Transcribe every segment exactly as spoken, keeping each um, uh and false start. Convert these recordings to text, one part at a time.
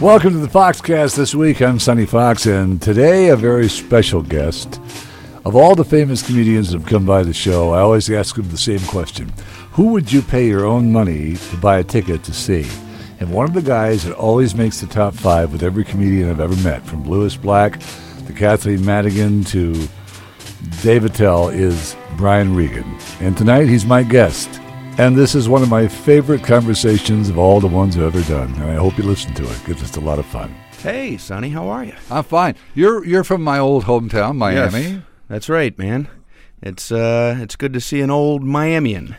Welcome to the FoxCast this week. I'm Sonny Fox, and today a very special guest. Of all the famous comedians that have come by the show, I always ask them the same question. Who would you pay your own money to buy a ticket to see? And one of the guys that always makes the top five with every comedian I've ever met, from Louis Black to Kathleen Madigan to Dave Attell, is Brian Regan. And tonight he's my guest. And this is one of my favorite conversations of all the ones I've ever done. And I hope you listen to it. It's just a lot of fun. Hey, Sonny, how are you? I'm fine. You're you're from my old hometown, Miami. Yes, that's right, man. It's uh, it's good to see an old Miamian.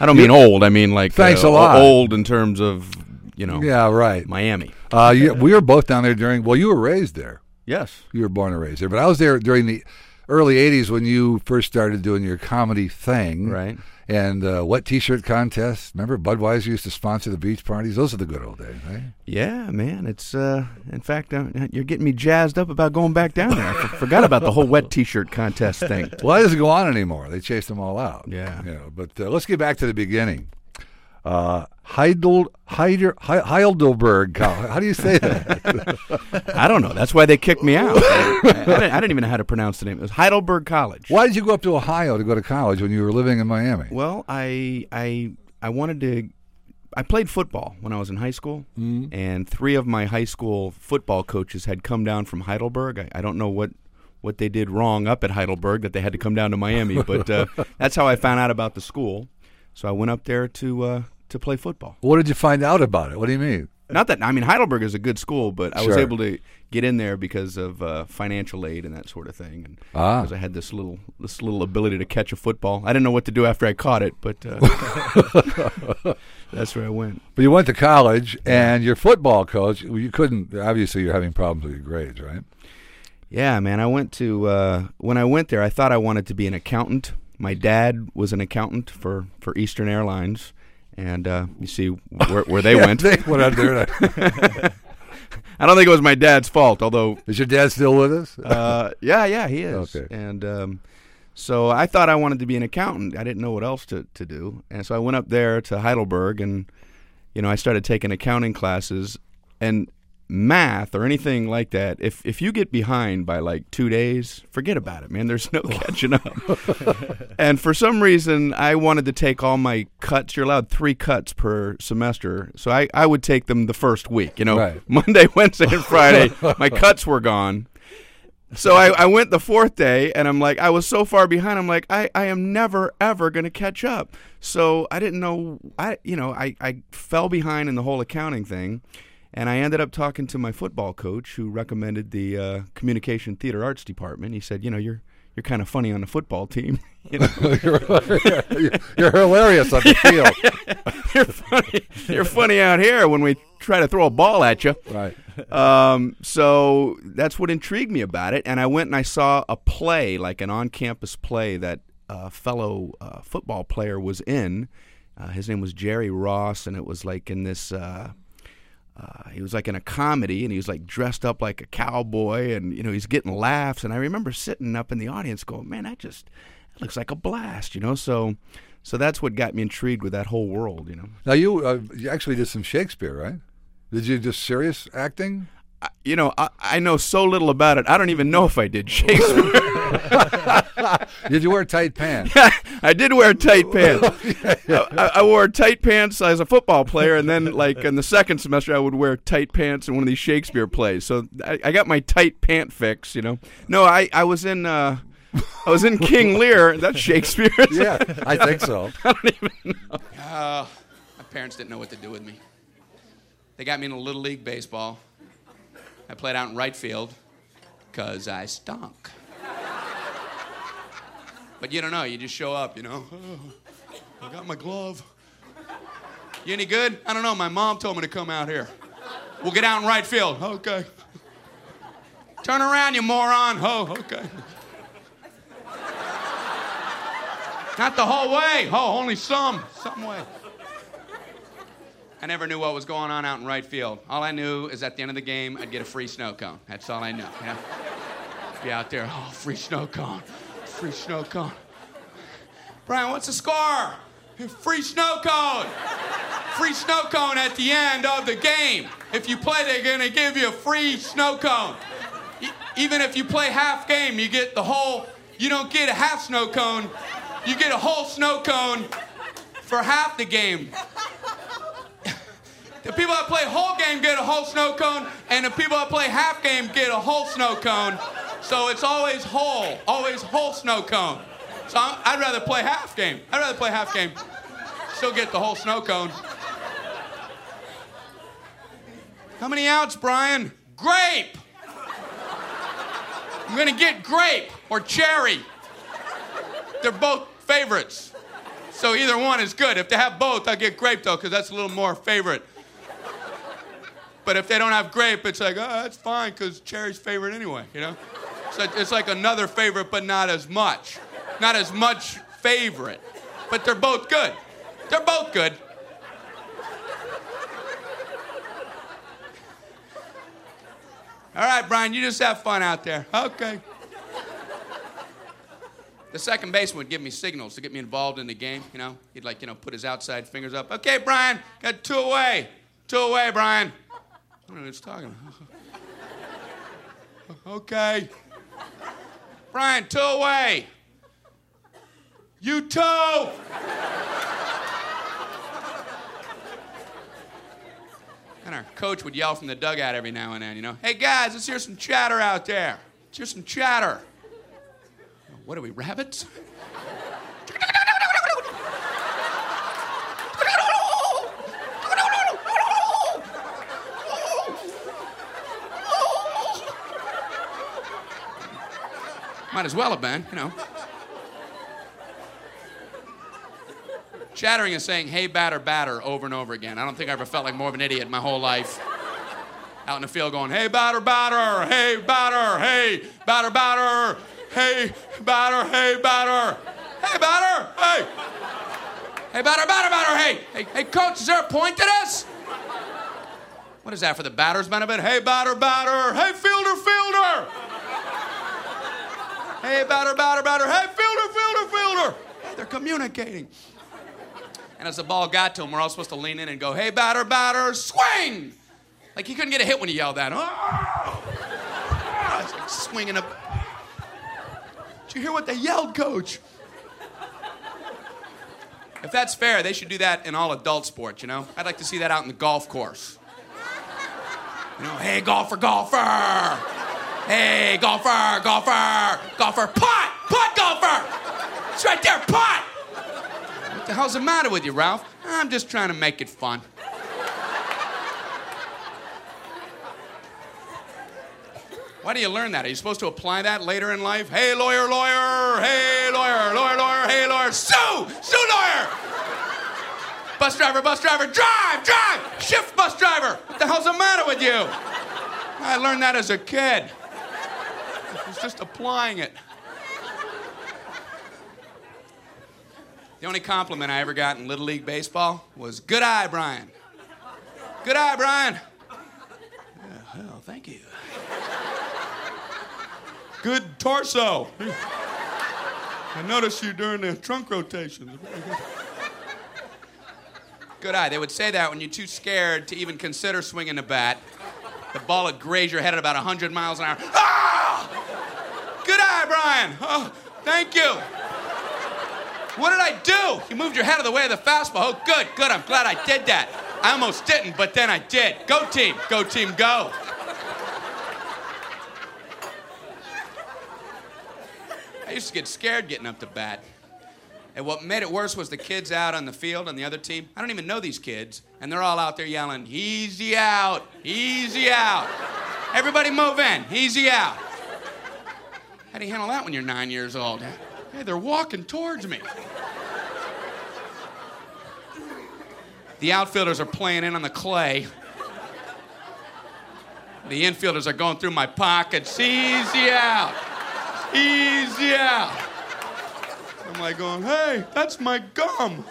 I don't mean old. I mean like thanks uh, a lot. Old in terms of, you know. Yeah, right. Miami. Uh, you, we were both down there during. Well, you were raised there. Yes, you were born and raised there. But I was there during the early eighties when you first started doing your comedy thing. Right. And uh, what T-shirt contests? Remember, Budweiser used to sponsor the beach parties. Those are the good old days, right? Yeah, man. It's uh, in fact, I'm, you're getting me jazzed up about going back down there. I f- forgot about the whole wet T-shirt contest thing. Well, it doesn't go on anymore. They chased them all out. Yeah. You know, but uh, let's get back to the beginning. Uh, Heidel, Heider, He- Heidelberg. How do you say that? I don't know. That's why they kicked me out. I, I, didn't, I didn't even know how to pronounce the name. It was Heidelberg College. Why did you go up to Ohio to go to college when you were living in Miami? Well, I I I wanted to. I played football when I was in high school, mm-hmm. and three of my high school football coaches had come down from Heidelberg. I, I don't know what. what they did wrong up at Heidelberg that they had to come down to Miami, but uh, that's how I found out about the school. So I went up there to. Uh, To play football. What did you find out about it? What do you mean? Not that I mean Heidelberg is a good school, but I sure. was able to get in there because of uh, financial aid and that sort of thing, and ah. because I had this little this little ability to catch a football. I didn't know what to do after I caught it, but uh, that's where I went. But you went to college, and your football coach, you couldn't. Obviously, you're having problems with your grades, right? Yeah, man. I went to uh, when I went there, I thought I wanted to be an accountant. My dad was an accountant for, for Eastern Airlines. And uh, you see where, where they yeah, went. They went out there. I don't think it was my dad's fault, although... Is your dad still with us? uh, yeah, yeah, he is. Okay. And um, so I thought I wanted to be an accountant. I didn't know what else to, to do. And so I went up there to Heidelberg, and, you know, I started taking accounting classes. And math or anything like that, if if you get behind by like two days, forget about it, man. There's no catching up. And for some reason, I wanted to take all my cuts. You're allowed three cuts per semester. So I, I would take them the first week, you know, right. Monday, Wednesday, and Friday. My cuts were gone. So I, I went the fourth day, and I'm like, I was so far behind. I'm like, I, I am never, ever going to catch up. So I didn't know, I you know, I, I fell behind in the whole accounting thing. And I ended up talking to my football coach, who recommended the uh, Communication Theater Arts Department. He said, "You know, you're you're kind of funny on the football team. You know? you're, you're hilarious on the field. you're funny. You're funny out here when we try to throw a ball at you." Right. Um, so that's what intrigued me about it. And I went and I saw a play, like an on-campus play that a fellow uh, football player was in. Uh, his name was Jerry Ross, and it was like in this. Uh, Uh, he was like in a comedy, and he was like dressed up like a cowboy, and you know he's getting laughs. And I remember sitting up in the audience, going, "Man, that just that looks like a blast," you know. So, so that's what got me intrigued with that whole world, you know. Now you, uh, you actually did some Shakespeare, right? Did you do serious acting? I, you know, I, I know so little about it. I don't even know if I did Shakespeare. Did you wear tight pants? Yeah, I did wear tight pants. I, I wore tight pants as a football player, and then, like, in the second semester, I would wear tight pants in one of these Shakespeare plays. So I, I got my tight pant fix, you know. No, I, I was in uh, I was in King Lear. That's Shakespeare. Yeah, I think so. I don't even know. Uh, my parents didn't know what to do with me. They got me into Little League Baseball. I played out in right field because I stunk. But you don't know. You just show up, you know. Oh, I got my glove. You any good? I don't know. My mom told me to come out here. We'll get out in right field. Okay. Turn around, you moron. Oh, okay. Not the whole way. Oh, only some. Some way. I never knew what was going on out in right field. All I knew is at the end of the game, I'd get a free snow cone. That's all I knew. You know? Be out there. Oh, free snow cone. Free snow cone. Brian, what's the score? Free snow cone. Free snow cone at the end of the game. If you play, they're gonna give you a free snow cone. E- even if you play half game, you get the whole, you don't get a half snow cone, you get a whole snow cone for half the game. The people that play whole game get a whole snow cone, and the people that play half game get a whole snow cone. So it's always whole, always whole snow cone. So I'm, I'd rather play half game. I'd rather play half game. Still get the whole snow cone. How many outs, Brian? Grape! I'm gonna get grape or cherry. They're both favorites. So either one is good. If they have both, I'll get grape though, because that's a little more favorite. But if they don't have grape, it's like, oh, that's fine, because cherry's favorite anyway, you know? So it's like another favorite, but not as much. Not as much favorite. But they're both good. They're both good. All right, Brian, you just have fun out there. Okay. The second baseman would give me signals to get me involved in the game, you know? He'd like, you know, put his outside fingers up. Okay, Brian, got two away. Two away, Brian. I don't know what he's talking about. Okay. Brian, two away. You too. And our coach would yell from the dugout every now and then, you know, hey, guys, let's hear some chatter out there. Let's hear some chatter. What are we, rabbits? Might as well have been, you know. Chattering is saying, hey, batter, batter, over and over again. I don't think I ever felt like more of an idiot my whole life. Out in the field going, hey, batter, batter, hey, batter, hey, batter, batter, hey, batter, hey, batter, hey, batter, hey. Hey, batter, batter, batter, hey. Hey, hey, coach, is there a point to this? What is that for the batter's benefit? Hey, batter, batter, hey, fielder, fielder. Hey, batter, batter, batter. Hey, fielder, fielder, fielder. They're communicating. And as the ball got to him, we're all supposed to lean in and go, hey, batter, batter, swing. Like, he couldn't get a hit when he yelled that. Oh! It's like swinging up. Did you hear what they yelled, coach? If that's fair, they should do that in all adult sports, you know? I'd like to see that out in the golf course. You know, hey, golfer, golfer. Hey, golfer, golfer, golfer, pot, pot, golfer. It's right there, pot. What the hell's the matter with you, Ralph? I'm just trying to make it fun. Why do you learn that? Are you supposed to apply that later in life? Hey, lawyer, lawyer, hey, lawyer, lawyer, lawyer, hey, lawyer, sue, sue, lawyer. Bus driver, bus driver, drive, drive, shift, bus driver. What the hell's the matter with you? I learned that as a kid. It's just applying it. The only compliment I ever got in Little League Baseball was, good eye, Brian. Good eye, Brian. Yeah, well, thank you. Good torso. I noticed you during the trunk rotations. Good eye. They would say that when you're too scared to even consider swinging the bat. The ball would graze your head at about one hundred miles an hour. Ah! Good eye, Brian. Oh, thank you. What did I do? You moved your head out of the way of the fastball. Oh, good, good. I'm glad I did that. I almost didn't, but then I did. Go team. Go team, go. I used to get scared getting up to bat. And what made it worse was the kids out on the field on the other team. I don't even know these kids. And they're all out there yelling, easy out, easy out. Everybody move in, easy out. How do you handle that when you're nine years old? Hey, they're walking towards me. The outfielders are playing in on the clay. The infielders are going through my pockets. Easy out. Easy out. I'm like going, hey, that's my gum.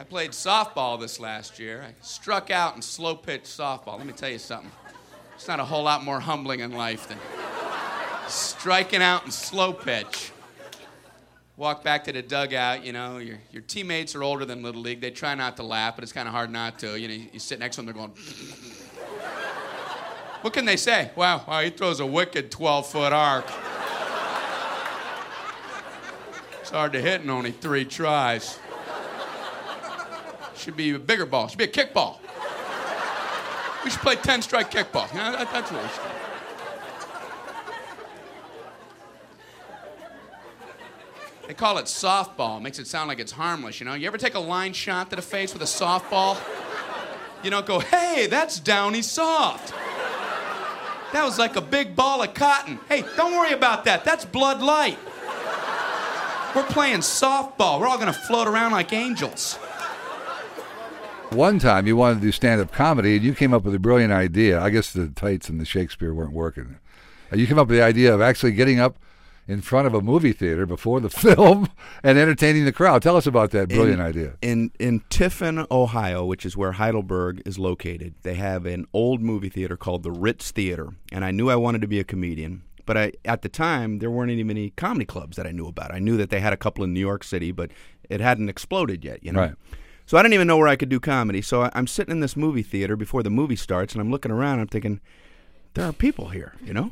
I played softball this last year. I struck out in slow pitch softball. Let me tell you something. It's not a whole lot more humbling in life than striking out in slow pitch. walk back to the dugout, you know, your your teammates are older than Little League. They try not to laugh, but it's kind of hard not to. You know, you, you sit next to them, they're going... What can they say? Wow, wow, he throws a wicked twelve-foot arc. It's hard to hit in only three tries. Should be a bigger ball. Should be a kickball. We should play ten-strike kickball. You know, that, that's what we should do. They call it softball. Makes it sound like it's harmless, you know? You ever take a line shot to the face with a softball? You don't go, hey, that's downy soft. That was like a big ball of cotton. Hey, don't worry about that. That's Blood Light. We're playing softball. We're all going to float around like angels. One time you wanted to do stand-up comedy, and you came up with a brilliant idea. I guess the tights and the Shakespeare weren't working. You came up with the idea of actually getting up in front of a movie theater before the film and entertaining the crowd. Tell us about that brilliant in, idea. In in Tiffin, Ohio, which is where Heidelberg is located, they have an old movie theater called the Ritz Theater, and I knew I wanted to be a comedian, but I at the time, there weren't any many comedy clubs that I knew about. I knew that they had a couple in New York City, but it hadn't exploded yet, you know? Right. So I didn't even know where I could do comedy, so I, I'm sitting in this movie theater before the movie starts, and I'm looking around, and I'm thinking, there are people here, you know,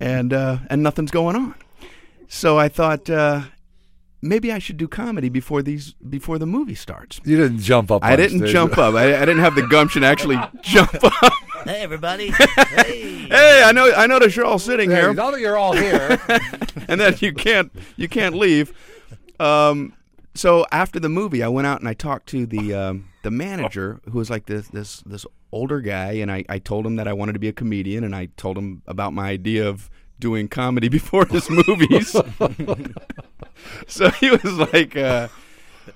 and uh, and nothing's going on. So I thought uh, maybe I should do comedy before these before the movie starts. You didn't jump up. I didn't stage. jump up. I, I didn't have the gumption to actually jump up. Hey everybody! Hey, hey! I know I notice you're all sitting hey, here. Now that you're all here, and then you can't you can't leave. Um, so after the movie, I went out and I talked to the um, the manager, who was like this this this. older guy, and I, I told him that I wanted to be a comedian, and I told him about my idea of doing comedy before his movies. So he was like, uh,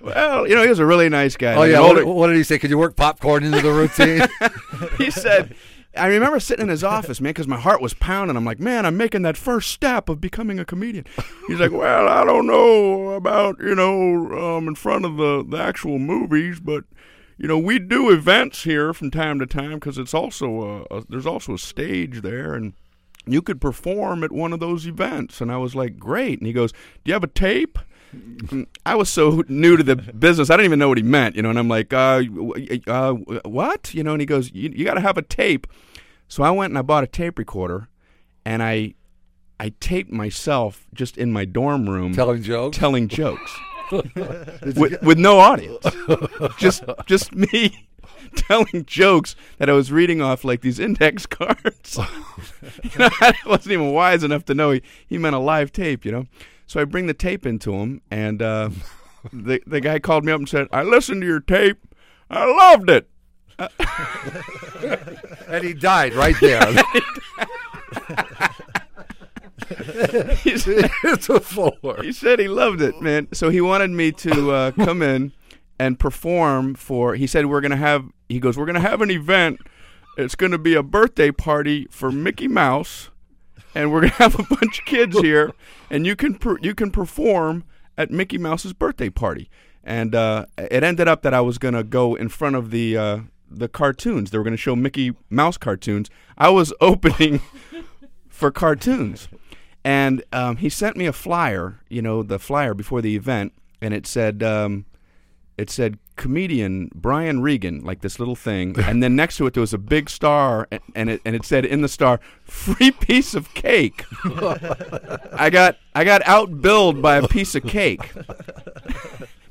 well, you know, he was a really nice guy. Oh, yeah. Older... What, what did he say? Could you work popcorn into the routine? He said, I remember sitting in his office, man, because my heart was pounding. I'm like, man, I'm making that first step of becoming a comedian. He's like, well, I don't know about, you know, um, in front of the, the actual movies, but... You know, we do events here from time to time because it's also a, a, there's also a stage there, and you could perform at one of those events. And I was like, great. And he goes, do you have a tape? And I was so new to the business, I didn't even know what he meant, you know. And I'm like, uh, uh, what? You know, and he goes, you, you got to have a tape. So I went and I bought a tape recorder, and I I taped myself just in my dorm room. Telling jokes? Telling jokes. with, with no audience, just just me telling jokes that I was reading off like these index cards. You know, I wasn't even wise enough to know he, he meant a live tape, you know. So I bring the tape into him, and uh, the the guy called me up and said, "I listened to your tape, I loved it," uh, and he died right there. He said, it's a floor. He said he loved it, man. So he wanted me to uh, come in and perform for. He said we're gonna have. He goes, we're gonna have an event. It's gonna be a birthday party for Mickey Mouse, and we're gonna have a bunch of kids here, and you can per, you can perform at Mickey Mouse's birthday party. And uh, it ended up that I was gonna go in front of the uh, the cartoons. They were gonna show Mickey Mouse cartoons. I was opening for cartoons. And um, he sent me a flyer, you know, the flyer before the event, and it said, um, it said comedian Brian Regan, like this little thing, and then next to it there was a big star, and, and it and it said in the star, free piece of cake. I got I got outbilled by a piece of cake,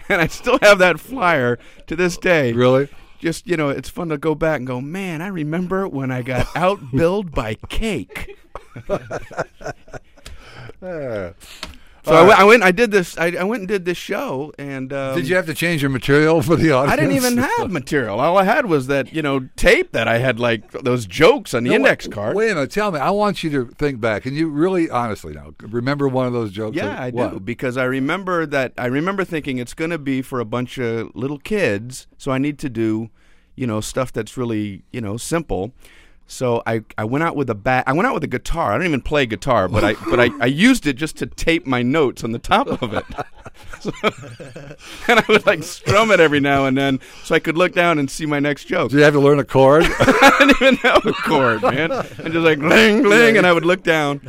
and I still have that flyer to this day. Really? Just you know, it's fun to go back and go, man, I remember when I got outbilled by cake. So I, w- I went. I did this. I, I went and did this show. And um, did you have to change your material for the audience? I didn't even have material. All I had was that you know tape that I had like those jokes on the no, index wait, card. Wait a minute. Tell me. I want you to think back. Can you really, honestly, now remember one of those jokes? Yeah, that, I what? do because I remember that. I remember thinking it's going to be for a bunch of little kids, so I need to do, you know, stuff that's really you know simple. So I, I went out with a bat. I went out with a guitar. I don't even play guitar, but I but I, I used it just to tape my notes on the top of it. So, and I would like strum it every now and then, so I could look down and see my next joke. Did you have to learn a chord? I didn't even know a chord, man. And just like ling ling, and I would look down,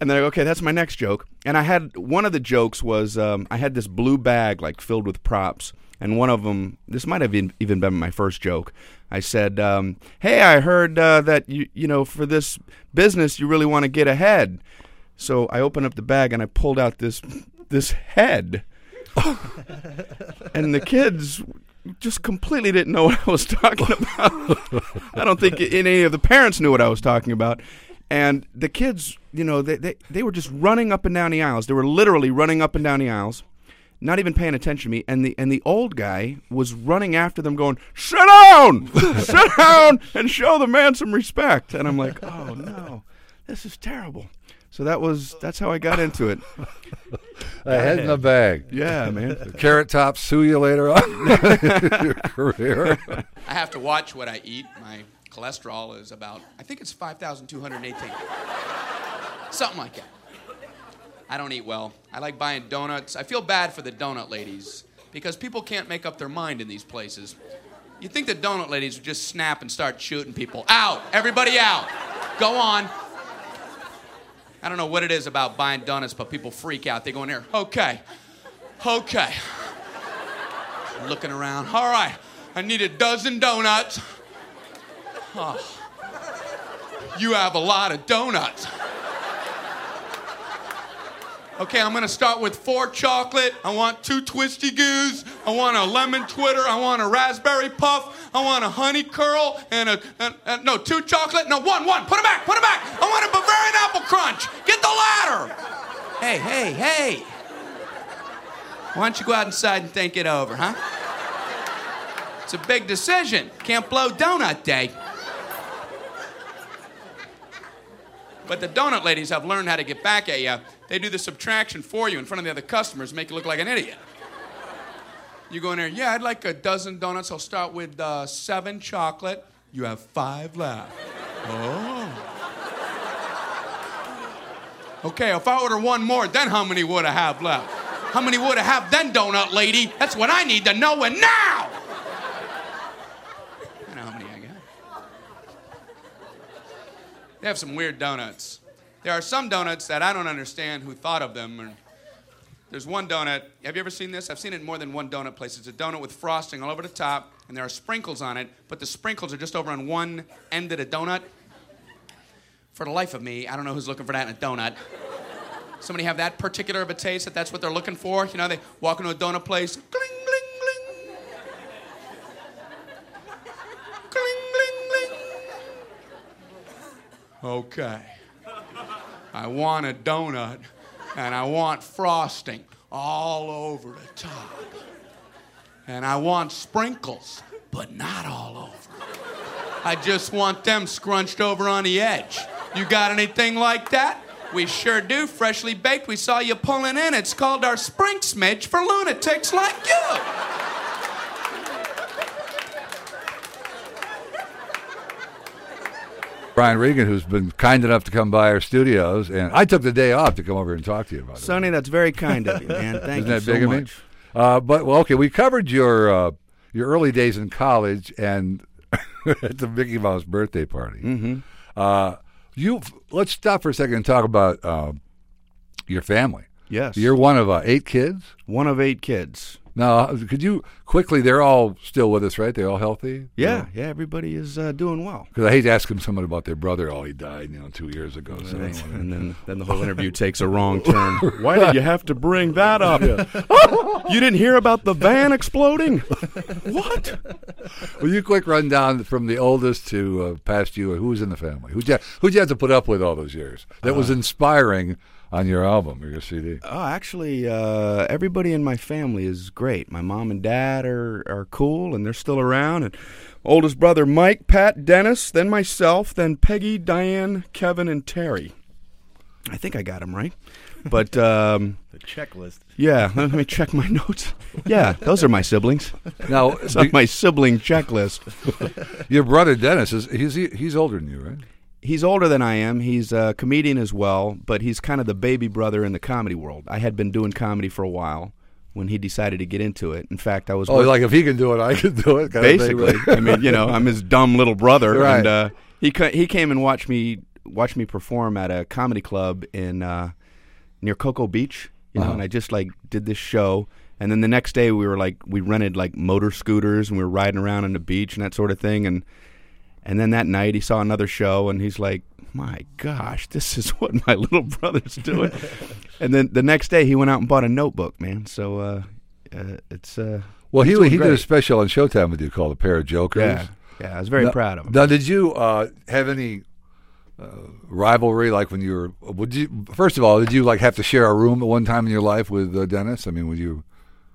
and then I go, okay, that's my next joke. And I had one of the jokes was um, I had this blue bag like filled with props. And one of them, this might have even been my first joke. I said, um, hey, I heard uh, that, you you know, for this business, you really want to get ahead. So I opened up the bag and I pulled out this this head. And the kids just completely didn't know what I was talking about. I don't think any of the parents knew what I was talking about. And the kids, you know, they, they, they were just running up and down the aisles. They were literally running up and down the aisles. Not even paying attention to me, and the and the old guy was running after them going, sit down, sit down, and show the man some respect. And I'm like, oh, no, this is terrible. So that was that's how I got into it. A head in a bag. Yeah, man. Carrot Top, sue you later on in your career. I have to watch what I eat. My cholesterol is about, I think it's five thousand two hundred eighteen. Something like that. I don't eat well. I like buying donuts. I feel bad for the donut ladies because people can't make up their mind in these places. You'd think the donut ladies would just snap and start shooting people. Out! Everybody out! Go on. I don't know what it is about buying donuts, but people freak out. They go in there, okay, okay. Looking around, all right, I need a dozen donuts. Oh. You have a lot of donuts. Okay, I'm gonna start with four chocolate. I want two twisty goos. I want a lemon twitter. I want a raspberry puff. I want a honey curl and a, and, and no, two chocolate. No, one, one. Put them back, put them back. I want a Bavarian apple crunch. Get the ladder. Hey, hey, hey. Why don't you go out inside and think it over, huh? It's a big decision. Can't blow donut day. But the donut ladies have learned how to get back at you. They do the subtraction for you in front of the other customers, make you look like an idiot. You go in there, yeah, I'd like a dozen donuts. I'll start with uh, seven chocolate. You have five left. Oh. Okay, if I order one more, then how many would I have left? How many would I have then, donut lady? That's what I need to know, and now! I know how many I got. They have some weird donuts. There are some donuts that I don't understand who thought of them. Or there's one donut. Have you ever seen this? I've seen it in more than one donut place. It's a donut with frosting all over the top, and there are sprinkles on it, but the sprinkles are just over on one end of the donut. For the life of me, I don't know who's looking for that in a donut. Somebody have that particular of a taste that that's what they're looking for? You know, they walk into a donut place, gling, gling, gling. Gling, gling, gling. Okay. I want a donut, and I want frosting all over the top. And I want sprinkles, but not all over. I just want them scrunched over on the edge. You got anything like that? We sure do. Freshly baked, we saw you pulling in. It's called our Sprink Smidge for lunatics like you. Brian Regan, who's been kind enough to come by our studios, and I took the day off to come over and talk to you about it. Sonny, that's very kind of you, man. Thank you so much. Isn't that big of me? Uh, but, well, okay, we covered your uh, your early days in college and at the Mickey Mouse birthday party. Mm-hmm. Uh, you let's stop for a second and talk about uh, your family. Yes. You're one of uh, eight kids? One of eight kids. Now, could you quickly, they're all still with us, right? They're all healthy? Yeah, yeah, yeah everybody is uh, doing well. Because I hate asking someone about their brother. Oh, he died, you know, two years ago. So and then, then the whole interview takes a wrong turn. Why did you have to bring that up? Yeah. You didn't hear about the van exploding? What? Will you quick run down from the oldest to uh, past you? Who was in the family? Who'd you, who'd you have to put up with all those years? That uh, was inspiring. On your album or your C D? Oh, actually, uh, everybody in my family is great. My mom and dad are, are cool, and they're still around. And oldest brother Mike, Pat, Dennis, then myself, then Peggy, Diane, Kevin, and Terry. I think I got them right. But um, the checklist. Yeah, let me check my notes. Yeah, those are my siblings. Now, it's on my sibling checklist. Your brother Dennis is he's he's older than you, right? He's older than I am. He's a comedian as well, but he's kind of the baby brother in the comedy world. I had been doing comedy for a while when he decided to get into it. In fact, I was... Oh, working. Like if he can do it, I can do it. Kind Basically. Of thing. I mean, you know, I'm his dumb little brother. Right. And uh, he he came and watched me watched me perform at a comedy club in uh, near Cocoa Beach, you know, uh-huh. and I just, like, did this show. And then the next day we were, like, we rented, like, motor scooters, and we were riding around on the beach and that sort of thing, and... And then that night he saw another show, and he's like, my gosh, this is what my little brother's doing. And then the next day he went out and bought a notebook, man. So uh, uh, it's uh, Well, he he great. did a special on Showtime with you called A Pair of Jokers. Yeah, yeah I was very now, proud of him. Now, did you uh, have any uh, rivalry, like when you were would you, first of all, did you like have to share a room at one time in your life with uh, Dennis? I mean, would you...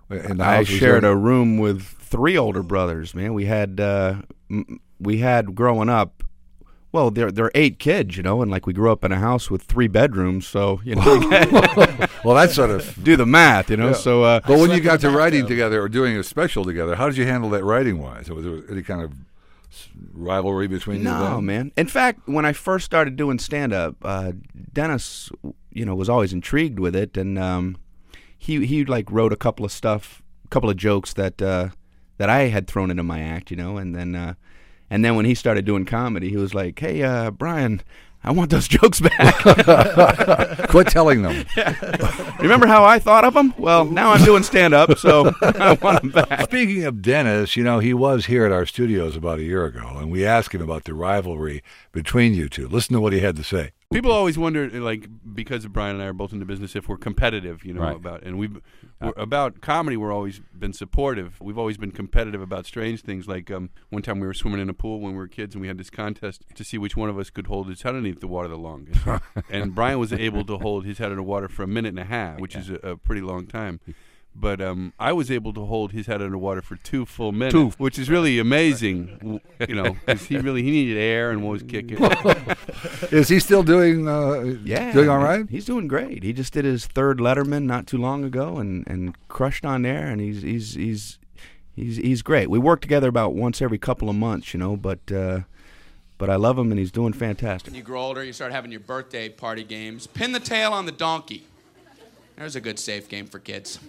And I shared a room with three older brothers, man. We had... Uh, m- We had growing up, well, there there are eight kids, you know, and like we grew up in a house with three bedrooms, so you know. Well, that's sort of do the math, you know. Yeah. So, uh, but when you got to writing though. together or doing a special together, how did you handle that writing wise? Was there any kind of rivalry between no, you? No, man. In fact, when I first started doing stand up, uh, Dennis, you know, was always intrigued with it, and um, he he like wrote a couple of stuff, a couple of jokes that uh, that I had thrown into my act, you know, and then. Uh, And then when he started doing comedy, he was like, hey, uh, Brian, I want those jokes back. Quit telling them. Yeah. Remember how I thought of them? Well, now I'm doing stand-up, so I want them back. Speaking of Dennis, you know, he was here at our studios about a year ago, and we asked him about the rivalry between you two. Listen to what he had to say. People always wonder, like, because Brian and I are both in the business, if we're competitive, you know, right. about and we've we're, about comedy. We're always been supportive. We've always been competitive about strange things. Like um, one time we were swimming in a pool when we were kids, and we had this contest to see which one of us could hold his head underneath the water the longest. And Brian was able to hold his head under water for a minute and a half, which yeah. is a, a pretty long time. But um, I was able to hold his head underwater for two full minutes, two. which is really amazing, you know, because he really he needed air and was kicking. Is he still doing? Uh, yeah, doing all right. He's doing great. He just did his third Letterman not too long ago, and, and crushed on there. And he's he's he's he's he's great. We work together about once every couple of months, you know, but. Uh, But I love him, and he's doing fantastic. When you grow older, you start having your birthday party games. Pin the tail on the donkey. There's a good safe game for kids.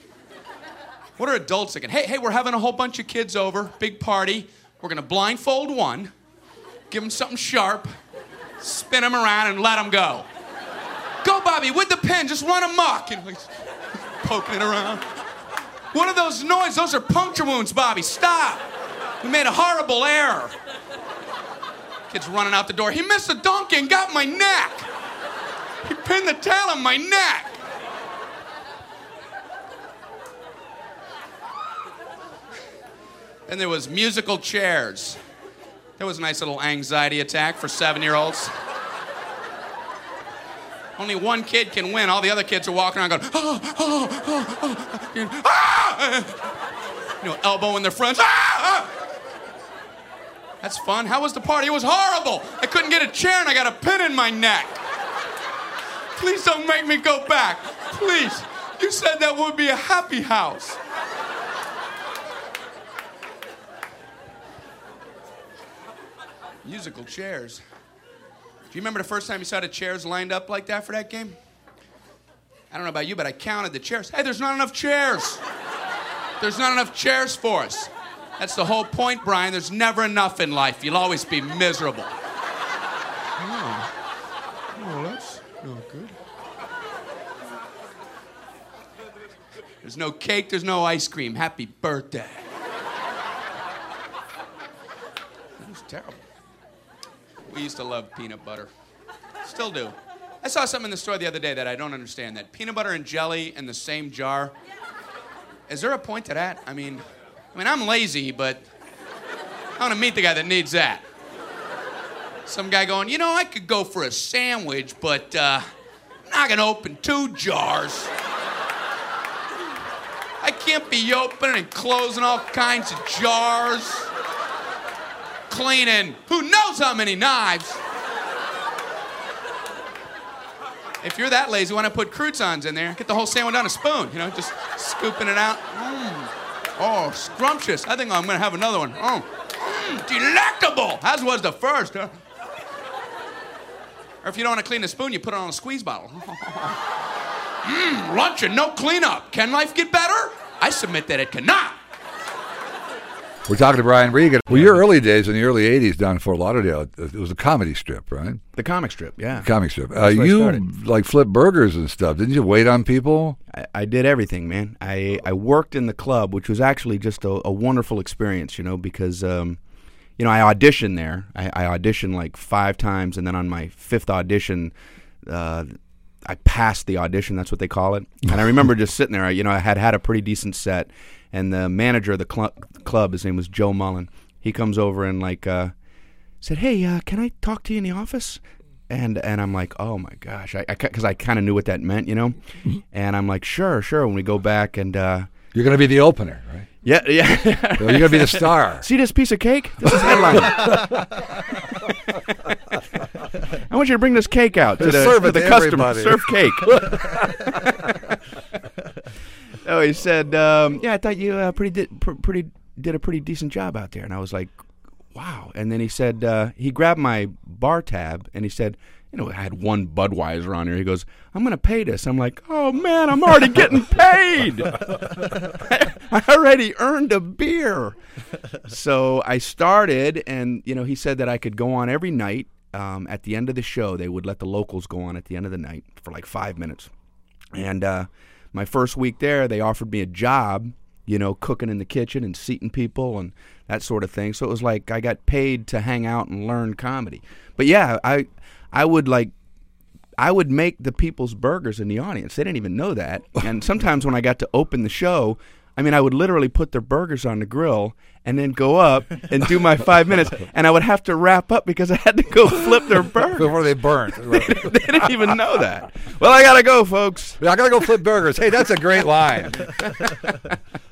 What are adults thinking? Hey, hey, we're having a whole bunch of kids over. Big party. We're going to blindfold one, give him something sharp, spin him around, and let him go. Go, Bobby, with the pen. Just run amok. And like, poking it around. What are those noises? Those are puncture wounds, Bobby. Stop. We made a horrible error. Kid's running out the door. He missed the donkey and got my neck. He pinned the tail on my neck. Then there was musical chairs. That was a nice little anxiety attack for seven-year-olds. Only one kid can win. All the other kids are walking around going, oh, oh, oh, oh, oh, ah! You know, elbowing their friends. Ah! That's fun. How was the party? It was horrible. I couldn't get a chair and I got a pin in my neck. Please don't make me go back. Please. You said that would be a happy house. Musical chairs. Do you remember the first time you saw the chairs lined up like that for that game? I don't know about you, but I counted the chairs. Hey, there's not enough chairs. There's not enough chairs for us. That's the whole point, Brian. There's never enough in life. You'll always be miserable. Oh, oh that's not good. There's no cake, there's no ice cream. Happy birthday. That was terrible. We used to love peanut butter. Still do. I saw something in the store the other day that I don't understand, that peanut butter and jelly in the same jar. Is there a point to that? I mean... I mean, I'm lazy, but I want to meet the guy that needs that. Some guy going, you know, I could go for a sandwich, but uh, I'm not going to open two jars. I can't be opening and closing all kinds of jars, cleaning who knows how many knives. If you're that lazy, why not put croutons in there? Get the whole sandwich on a spoon, you know, just scooping it out. Mm. Oh, scrumptious. I think I'm gonna have another one. Oh, mm, delectable, as was the first. Huh? Or if you don't wanna clean the spoon, you put it on a squeeze bottle. Mmm, lunch and no cleanup. Can life get better? I submit that it cannot. We're talking to Brian Regan. Well, your early days in the early eighties down in Fort Lauderdale, it was a comedy strip, right? The Comic Strip, yeah. The Comic Strip. Uh, you, like, flipped burgers and stuff. Didn't you wait on people? I, I did everything, man. I, I worked in the club, which was actually just a, a wonderful experience, you know, because, um, you know, I auditioned there. I, I auditioned, like, five times, and then on my fifth audition, uh, I passed the audition. That's what they call it. And I remember just sitting there. I, you know, I had had a pretty decent set. And the manager of the cl- club, his name was Joe Mullen, he comes over and like uh, said, hey, uh, can I talk to you in the office? And and I'm like, oh, my gosh, I because I, I kind of knew what that meant, you know. And I'm like, sure, sure, when we go back and uh, – You're going to be the opener, right? Yeah, yeah. Well, you're going to be the star. See this piece of cake? This is headline. I want you to bring this cake out to the, the, to the customer. Serve cake. Oh, he said, um, yeah, I thought you uh, pretty did pr- pretty did a pretty decent job out there. And I was like, wow. And then he said, uh, he grabbed my bar tab, and he said, you know, I had one Budweiser on here. He goes, I'm going to pay this. I'm like, oh, man, I'm already getting paid. I already earned a beer. So I started, and, you know, he said that I could go on every night. Um, at the end of the show, they would let the locals go on at the end of the night for like five minutes. And, uh. My first week there, they offered me a job, you know, cooking in the kitchen and seating people and that sort of thing. So it was like I got paid to hang out and learn comedy. But yeah, I I would like I would make the people's burgers in the audience. They didn't even know that. And sometimes when I got to open the show, I mean, I would literally put their burgers on the grill and then go up and do my five minutes, and I would have to wrap up because I had to go flip their burgers. Before they burnt. they, didn't, they didn't even know that. Well, I got to go, folks. I got to go flip burgers. Hey, that's a great line.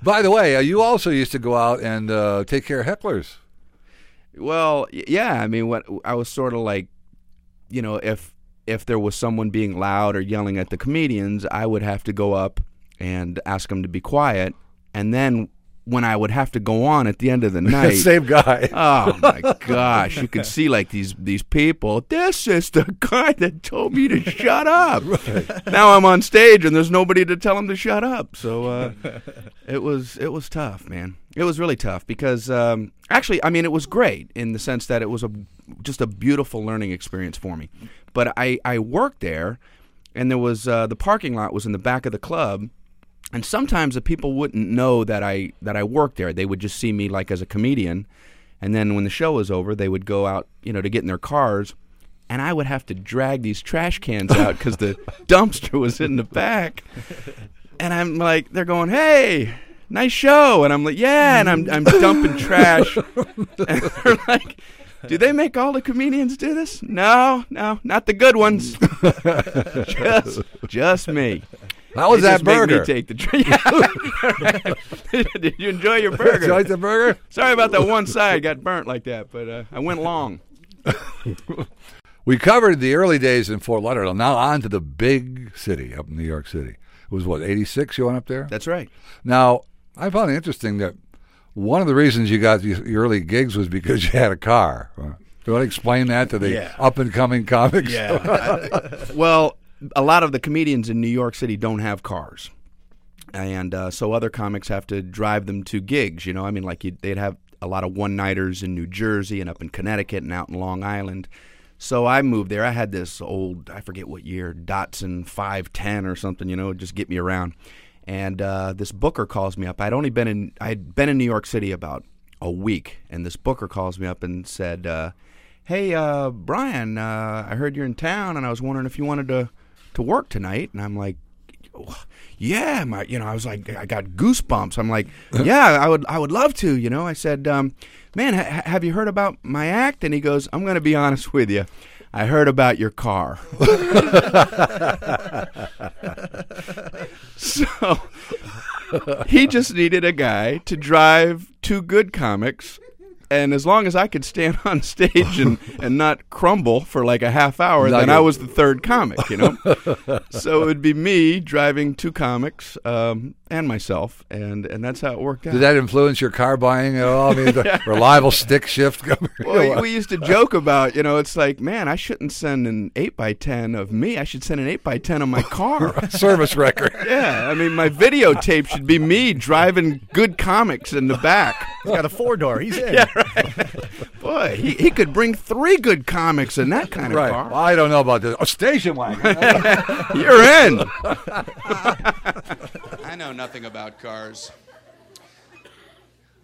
By the way, uh, you also used to go out and uh, take care of hecklers. Well, yeah. I mean, what I was sort of like, you know, if if there was someone being loud or yelling at the comedians, I would have to go up and ask them to be quiet. And then when I would have to go on at the end of the night. Same guy. Oh, my gosh. You could see, like, these these people. This is the guy that told me to shut up. Right. Now I'm on stage, and there's nobody to tell him to shut up. So uh, it was it was tough, man. It was really tough because, um, actually, I mean, it was great in the sense that it was a just a beautiful learning experience for me. But I, I worked there, and there was uh, the parking lot was in the back of the club. And sometimes the people wouldn't know that I that I worked there. They would just see me like as a comedian. And then when the show was over, they would go out, you know, to get in their cars. And I would have to drag these trash cans out because the dumpster was in the back. And I'm like, they're going, hey, nice show. And I'm like, yeah. And I'm I'm dumping trash. And they're like, do they make all the comedians do this? No, no, not the good ones. just, just me. How was they that burger? Take the tr- yeah. Did you enjoy your burger? Enjoy the burger? Sorry about that one side got burnt like that, but uh, I went long. We covered the early days in Fort Lauderdale. Now on to the big city up in New York City. It was, what, eighty-six you went up there? That's right. Now, I found it interesting that one of the reasons you got your early gigs was because you had a car. Do you want to explain that to the yeah. up-and-coming comics? Yeah. I, well... A lot of the comedians in New York City don't have cars, and uh, so other comics have to drive them to gigs, you know. I mean, like, you'd, they'd have a lot of one-nighters in New Jersey and up in Connecticut and out in Long Island. So I moved there. I had this old, I forget what year, Datsun five ten or something, you know, just get me around. And uh, this booker calls me up. I'd only been in, I'd been in New York City about a week, and this booker calls me up and said, uh, hey, uh, Brian, uh, I heard you're in town, and I was wondering if you wanted to... to work tonight. And I'm like, oh, yeah, my, you know, I was like, I got goosebumps. I'm like, yeah, I would, I would love to, you know. I said, um, man, ha- have you heard about my act? And he goes, I'm going to be honest with you, I heard about your car. So he just needed a guy to drive two good comics And as long as I could stand on stage and, and not crumble for like a half hour, not then good. I was the third comic, you know? So it would be me driving two comics um, and myself, and, and that's how it worked out. Did that influence your car buying at all? I mean, the reliable stick shift. Well, we used to joke about, you know, it's like, man, I shouldn't send an eight by ten of me. I should send an eight by ten of my car. Service record. Yeah, I mean, my videotape should be me driving good comics in the back. He's got a four-door. He's in. Yeah. Right. Boy, he, he could bring three good comics in that kind of right. car. Well, I don't know about this. A station wagon. You're in. I know nothing about cars.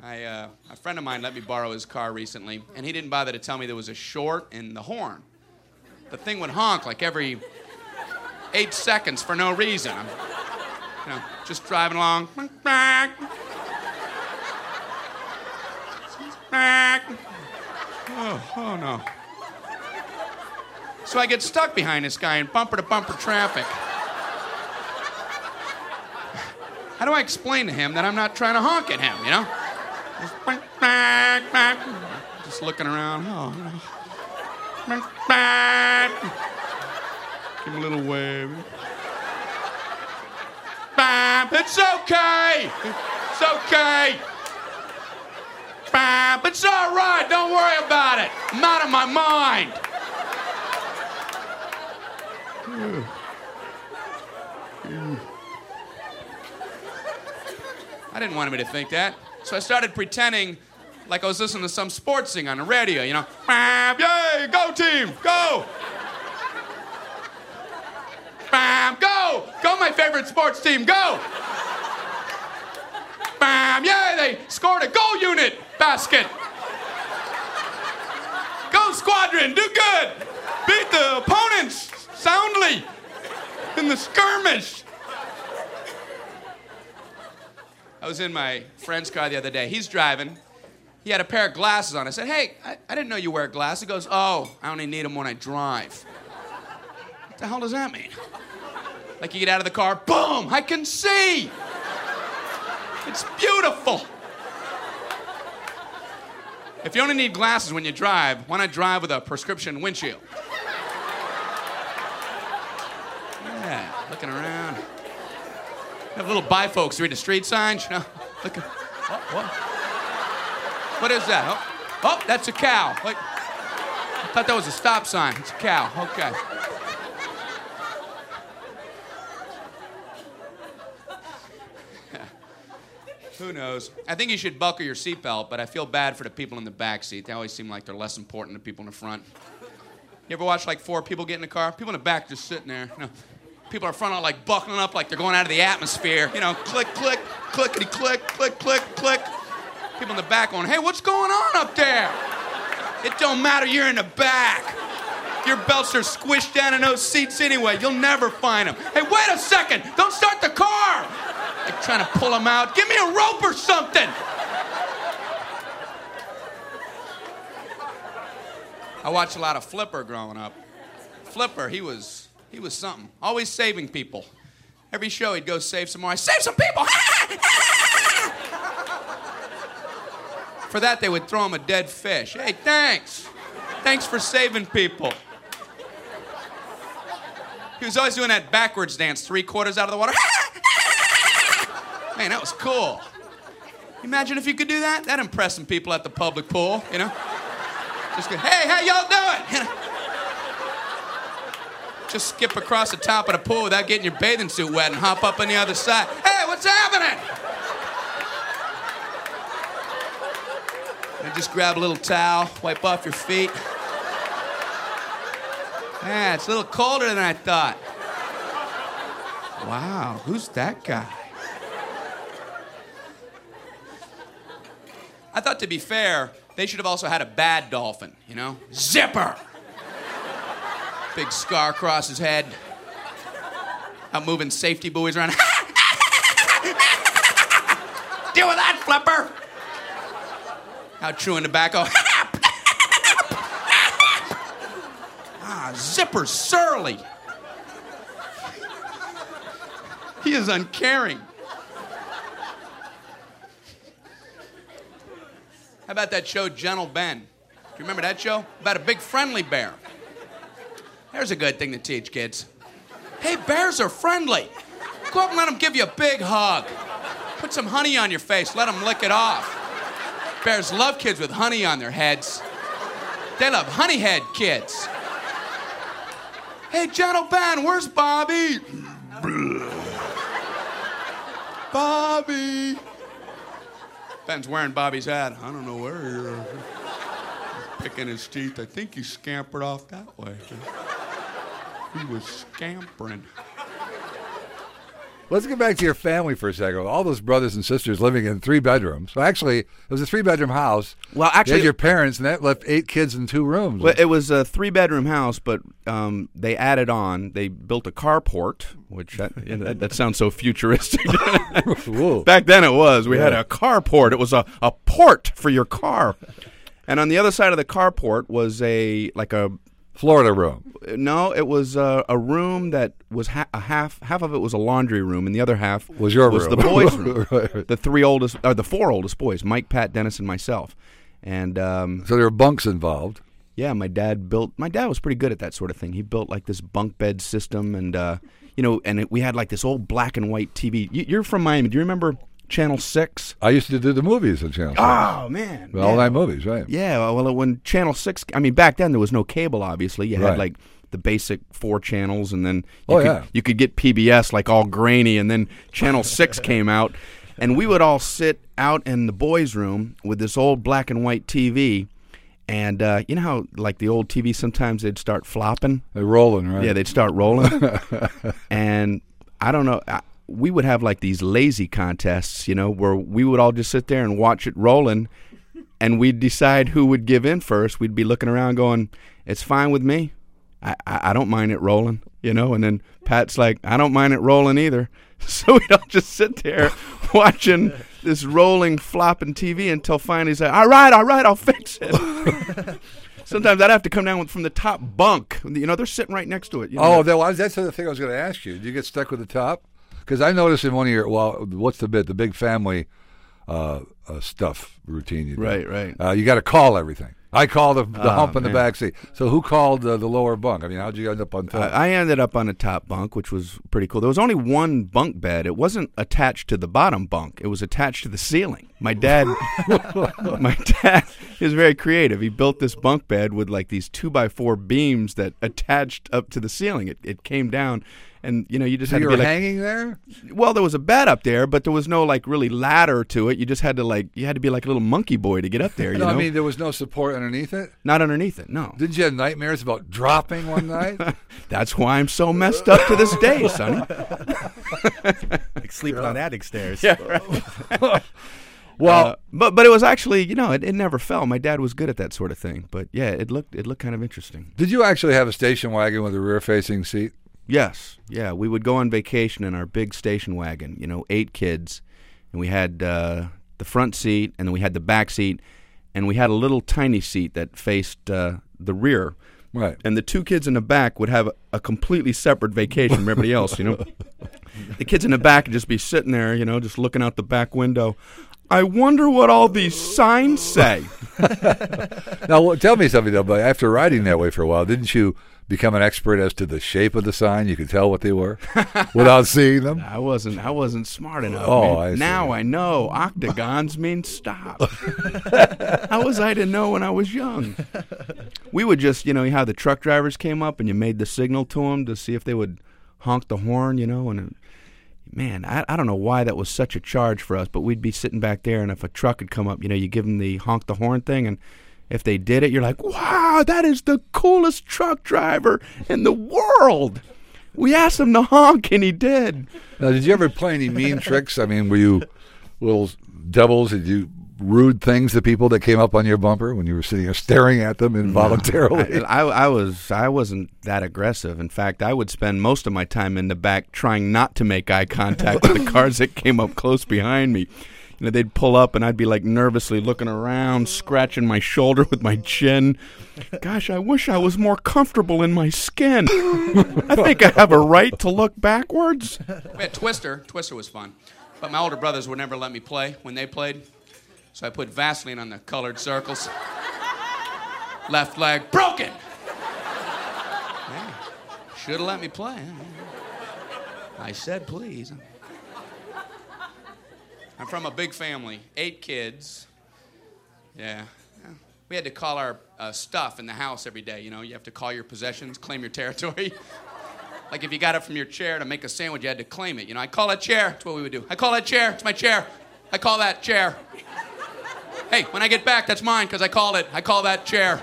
I, uh, a friend of mine let me borrow his car recently, and he didn't bother to tell me there was a short in the horn. The thing would honk like every eight seconds for no reason. I'm, you know, just driving along. Oh, oh no. So I get stuck behind this guy in bumper-to-bumper traffic. How do I explain to him that I'm not trying to honk at him, you know? Just looking around. Oh. Give him a little wave. It's okay! It's okay! It's all right. Don't worry about it. I'm out of my mind. I didn't want him to think that. So I started pretending like I was listening to some sports thing on the radio, you know. Yay, go team, go. Go, go my favorite sports team, go. Yeah, they scored a goal unit basket. Go, squadron, do good. Beat the opponents soundly in the skirmish. I was in my friend's car the other day. He's driving. He had a pair of glasses on. I said, hey, I, I didn't know you wear glasses. He goes, oh, I only need them when I drive. What the hell does that mean? Like you get out of the car, boom, I can see. It's beautiful. If you only need glasses when you drive, why not drive with a prescription windshield? Yeah, looking around. Have little bifolks read the street signs, you know? Looking. Oh, what? What is that? Oh, oh that's a cow. Like, I thought that was a stop sign. It's a cow. Okay. Who knows? I think you should buckle your seatbelt, but I feel bad for the people in the back seat. They always seem like they're less important than people in the front. You ever watch like four people get in the car? People in the back just sitting there. You know, people in front are like buckling up like they're going out of the atmosphere. You know, click, click, clickety, click, click, click, click. People in the back going, hey, what's going on up there? It don't matter, you're in the back. Your belts are squished down in those seats anyway. You'll never find them. Hey, wait a second. Don't start the car. Like trying to pull him out. Give me a rope or something. I watched a lot of Flipper growing up. Flipper, he was he was something. Always saving people. Every show he'd go save some more. I save some people. For that they would throw him a dead fish. Hey, thanks. Thanks for saving people. He was always doing that backwards dance, three quarters out of the water. Man, that was cool. Imagine if you could do that. That'd impress some people at the public pool, you know? Just go, hey, how y'all doing? You know? Just skip across the top of the pool without getting your bathing suit wet and hop up on the other side. Hey, what's happening? And just grab a little towel, wipe off your feet. Man, it's a little colder than I thought. Wow, who's that guy? I thought, to be fair, they should have also had a bad dolphin, you know? Zipper! Big scar across his head. Out moving safety buoys around. Deal with that, Flipper! Out chewing tobacco. Ah, Zipper's surly. He is uncaring. I How about that show, Gentle Ben? Do you remember that show? About a big friendly bear. There's a good thing to teach, kids. Hey, bears are friendly. Go up and let them give you a big hug. Put some honey on your face. Let them lick it off. Bears love kids with honey on their heads. They love honey head kids. Hey, Gentle Ben, where's Bobby? Bobby. Ben's wearing Bobby's hat. I don't know where you're picking his teeth. I think he scampered off that way. He was scampering. Let's get back to your family for a second. All those brothers and sisters living in three bedrooms. Well, actually, it was a three-bedroom house. Well, actually, you had your parents, and that left eight kids in two rooms. Well, it was a three-bedroom house, but um, they added on. They built a carport, which that, you know, that, that sounds so futuristic. Back then it was. We yeah. had a carport. It was a, a port for your car. And on the other side of the carport was a like a... Florida room. No, it was uh, a room that was ha- a half. Half of it was a laundry room, and the other half was your was room. The boys' room. Right. The three oldest, or the four oldest boys: Mike, Pat, Dennis, and myself. And um, so there were bunks involved. Yeah, my dad built. My dad was pretty good at that sort of thing. He built like this bunk bed system, and uh, you know, and it, we had like this old black and white T V. You, you're from Miami. Do you remember Channel six? I used to do the movies on Channel six. Oh, man. Well, all night movies, right? Yeah, well, when Channel six, I mean, back then there was no cable, obviously. You had, right. like, the basic four channels, and then you, oh, could, yeah. you could get P B S, like, all grainy, and then Channel six came out. And we would all sit out in the boys' room with this old black and white T V, and uh, you know how, like, the old T V, sometimes they'd start flopping? They're rolling, right? Yeah, they'd start rolling. And I don't know... I, we would have like these lazy contests, you know, where we would all just sit there and watch it rolling, and we'd decide who would give in first. We'd be looking around going, it's fine with me. I, I, I don't mind it rolling, you know, and then Pat's like, I don't mind it rolling either. So we'd all just sit there watching this rolling, flopping T V until finally he's like, all right, all right, I'll fix it. Sometimes I'd have to come down from the top bunk. You know, they're sitting right next to it. You know? Oh, well, that's the thing I was going to ask you. Did you get stuck with the top? Because I noticed in one of your, well, what's the bit, the big family uh, uh, stuff routine you do. Right, right. Uh, you got to call everything. I called the, the oh, hump in man. the back seat. So who called uh, the lower bunk? I mean, how'd you end up on top? I ended up on a top bunk, which was pretty cool. There was only one bunk bed. It wasn't attached to the bottom bunk. It was attached to the ceiling. My dad, my dad is very creative. He built this bunk bed with like these two by four beams that attached up to the ceiling. It it came down. And, you know, you just so had to be like... you were hanging there? Well, there was a bed up there, but there was no, like, really ladder to it. You just had to, like... You had to be like a little monkey boy to get up there, you no, know? I mean, there was no support underneath it? Not underneath it, no. Didn't you have nightmares about dropping one night? That's why I'm so messed up to this day, Sonny. Like sleeping yeah. on attic stairs. Yeah, right. Well, uh, but but it was actually, you know, it, it never fell. My dad was good at that sort of thing. But, yeah, it looked it looked kind of interesting. Did you actually have a station wagon with a rear-facing seat? Yes. Yeah, we would go on vacation in our big station wagon, you know, eight kids. And we had uh, the front seat, and then we had the back seat, and we had a little tiny seat that faced uh, the rear. Right. And the two kids in the back would have a, a completely separate vacation from everybody else, you know. The kids in the back would just be sitting there, you know, just looking out the back window. I wonder what all these signs say. Now, tell me something, though, but after riding that way for a while, didn't you become an expert as to the shape of the sign? You could tell what they were without seeing them? I wasn't I wasn't smart enough. Oh, I now I know. Octagons mean stop. How was I to know when I was young? We would just, you know, how the truck drivers came up and you made the signal to them to see if they would honk the horn, you know, and... It, Man, I, I don't know why that was such a charge for us, but we'd be sitting back there, and if a truck would come up, you know, you give them the honk the horn thing, and if they did it, you're like, wow, that is the coolest truck driver in the world. We asked him to honk, and he did. Now, did you ever play any mean tricks? I mean, were you little devils? Did you rude things to people that came up on your bumper when you were sitting there staring at them involuntarily? No, I, I, I, was, I wasn't that aggressive. In fact, I would spend most of my time in the back trying not to make eye contact with the cars that came up close behind me. You know, they'd pull up, and I'd be like nervously looking around, scratching my shoulder with my chin. Gosh, I wish I was more comfortable in my skin. I think I have a right to look backwards. We had Twister. Twister was fun. But my older brothers would never let me play when they played. So I put Vaseline on the colored circles. Left leg broken. Yeah. Should have let me play. I said please. I'm from a big family, eight kids. Yeah. We had to call our uh, stuff in the house every day, you know. You have to call your possessions, claim your territory. Like if you got up from your chair to make a sandwich, you had to claim it. You know, I call that chair. That's what we would do. I call that chair. It's my chair. I call that chair. Hey, when I get back, that's mine because I called it. I call that chair.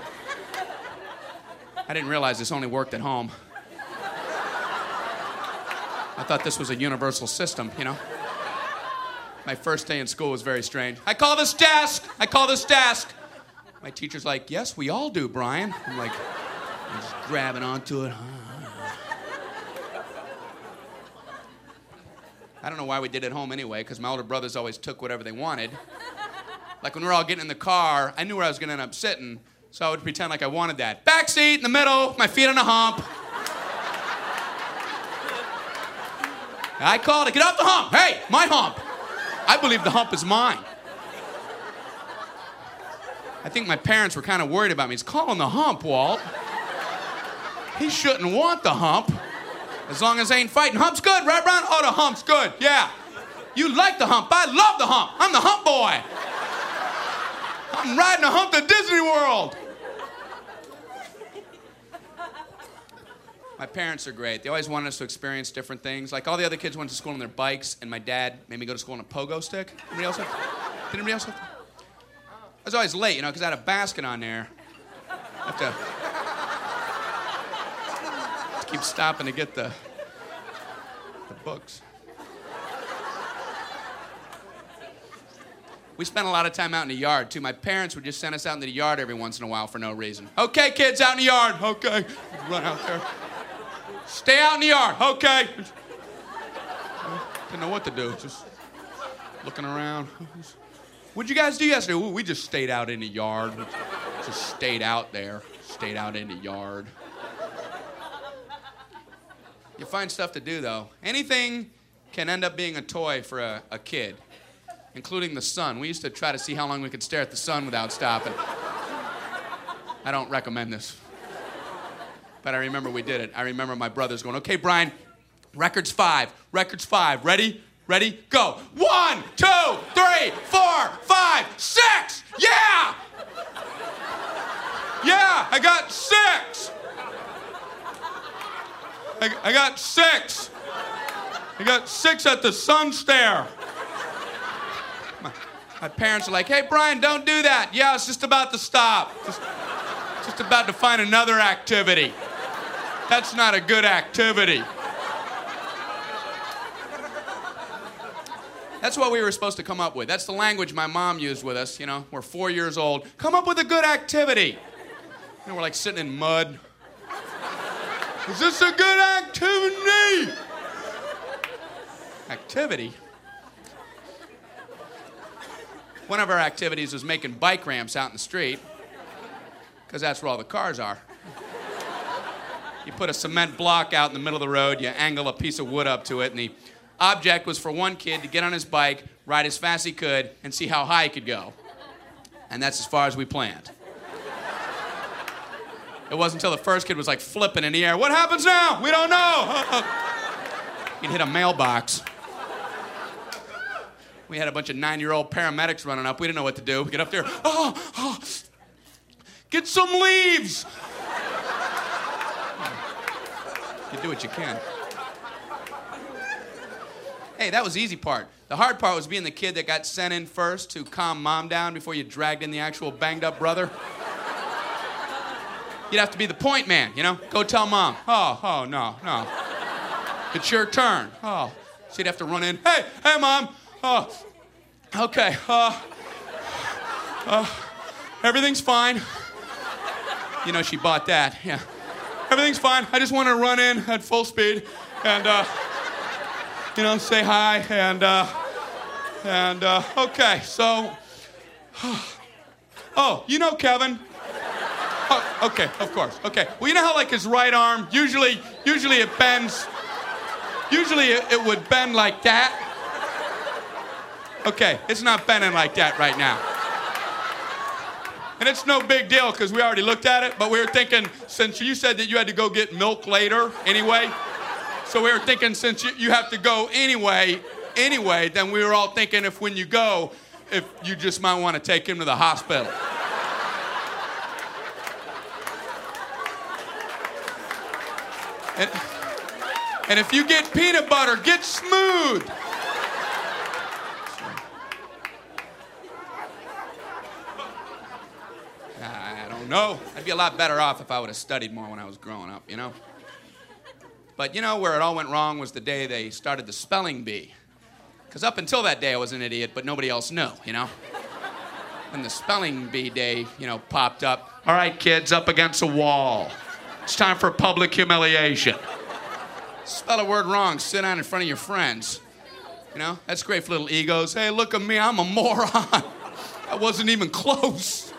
I didn't realize this only worked at home. I thought this was a universal system, you know. My first day in school was very strange. I call this desk. I call this desk. My teacher's like, yes, we all do, Brian. I'm like, I'm just grabbing onto it. I don't know why we did it at home anyway, because my older brothers always took whatever they wanted. Like when we were all getting in the car, I knew where I was going to end up sitting, so I would pretend like I wanted that. Back seat in the middle, my feet on a hump. I called it, get off the hump. Hey, my hump. I believe the hump is mine. I think my parents were kind of worried about me. He's calling the hump, Walt. He shouldn't want the hump. As long as they ain't fighting. Hump's good, right, Brian? Oh, the hump's good, yeah. You like the hump. I love the hump. I'm the hump boy. I'm riding a hump to Disney World. My parents are great. They always wanted us to experience different things. Like all the other kids went to school on their bikes, and my dad made me go to school on a pogo stick. Anybody else have that? Did anybody else have that? I was always late, you know, because I had a basket on there. I have to... keep stopping to get the, the books. We spent a lot of time out in the yard, too. My parents would just send us out into the yard every once in a while for no reason. Okay, kids, out in the yard. Okay. Run out there. Stay out in the yard. Okay. Didn't know what to do. Just looking around. What'd you guys do yesterday? Ooh, we just stayed out in the yard. Just stayed out there. Stayed out in the yard. You find stuff to do, though. Anything can end up being a toy for a, a kid, including the sun. We used to try to see how long we could stare at the sun without stopping. I don't recommend this. But I remember we did it. I remember my brothers going, okay, Brian, record's five, record's five. Ready? Ready? Go. One, two, three, four, five, six! Yeah! Yeah, I got six! I, I got six. I got six at the sun stare. My, my parents are like, hey, Brian, don't do that. Yeah, it's just about to stop. Just, just about to find another activity. That's not a good activity. That's what we were supposed to come up with. That's the language my mom used with us, you know. We're four years old. Come up with a good activity. You know, we're like sitting in mud. Is this a good activity? Activity? One of our activities was making bike ramps out in the street, because that's where all the cars are. You put a cement block out in the middle of the road, you angle a piece of wood up to it, and the object was for one kid to get on his bike, ride as fast as he could, and see how high he could go. And that's as far as we planned. It wasn't until the first kid was like flipping in the air. What happens now? We don't know. He'd hit a mailbox. We had a bunch of nine-year-old paramedics running up. We didn't know what to do. We get up there. Oh, oh, get some leaves. You do what you can. Hey, that was the easy part. The hard part was being the kid that got sent in first to calm mom down before you dragged in the actual banged-up brother. You'd have to be the point man, you know? Go tell mom. Oh, oh, no, no. It's your turn. Oh. So you'd have to run in. Hey, hey, mom. Oh, okay. Uh, uh, everything's fine. You know, she bought that, yeah. Everything's fine. I just want to run in at full speed and, uh, you know, say hi and, uh, and, uh, okay, so, oh, you know, Kevin. Oh, okay, of course. Okay. Well, you know how like his right arm usually, usually it bends. Usually it, it would bend like that. Okay, it's not bending like that right now. And it's no big deal because we already looked at it, but we were thinking, since you said that you had to go get milk later anyway, so we were thinking since you, you have to go anyway, anyway, then we were all thinking if when you go, if you just might want to take him to the hospital. And, and if you get peanut butter, get smooth. I don't know. I'd be a lot better off if I would have studied more when I was growing up, you know? But you know where it all went wrong was the day they started the spelling bee. Because up until that day, I was an idiot, but nobody else knew, you know? And the spelling bee day, you know, popped up. All right, kids, up against a wall. It's time for public humiliation. Spell a word wrong, sit down in front of your friends. You know, that's great for little egos. Hey, look at me, I'm a moron. I wasn't even close.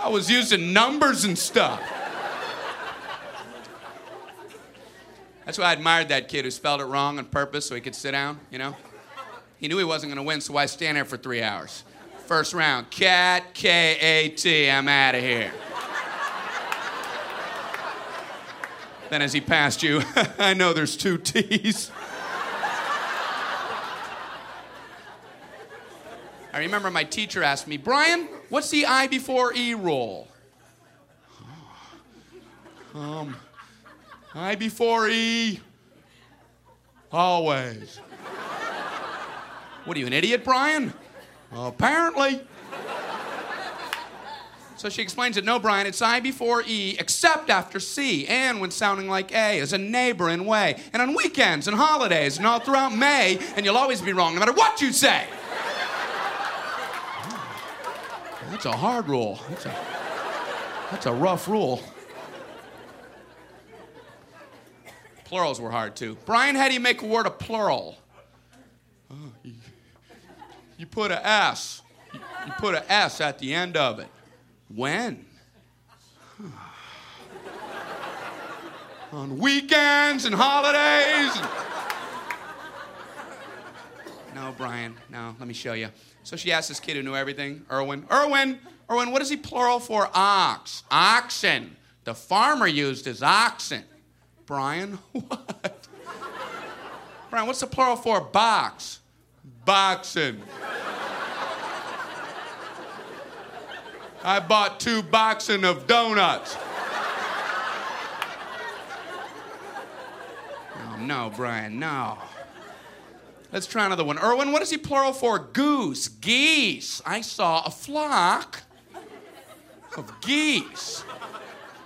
I was using numbers and stuff. That's why I admired that kid who spelled it wrong on purpose so he could sit down, you know? He knew he wasn't gonna win, so why stand there for three hours? First round, cat, K A T, I'm out of here. Then as he passed you, I know there's two T's. I remember my teacher asked me, Brian, what's the I before E rule? Oh. Um, I before E, always. What are you, an idiot, Brian? Well, apparently. So she explains it, no, Brian, it's I before E, except after C, and when sounding like A, as a neighbor in way, and on weekends and holidays, and all throughout May, and you'll always be wrong no matter what you say. Oh, that's a hard rule. That's a, that's a rough rule. Plurals were hard, too. Brian, how do you make a word a plural? Oh, you, you put a S. You, you put a S at the end of it. When? On weekends and holidays. And... No, Brian, no, let me show you. So she asked this kid who knew everything, Irwin. Irwin, Irwin, what is the plural for ox? Oxen. The farmer used his oxen. Brian, what? Brian, what's the plural for box? Boxen. I bought two boxes of donuts. Oh, no, Brian, no. Let's try another one. Irwin, what is the plural for goose? Geese. I saw a flock of geese.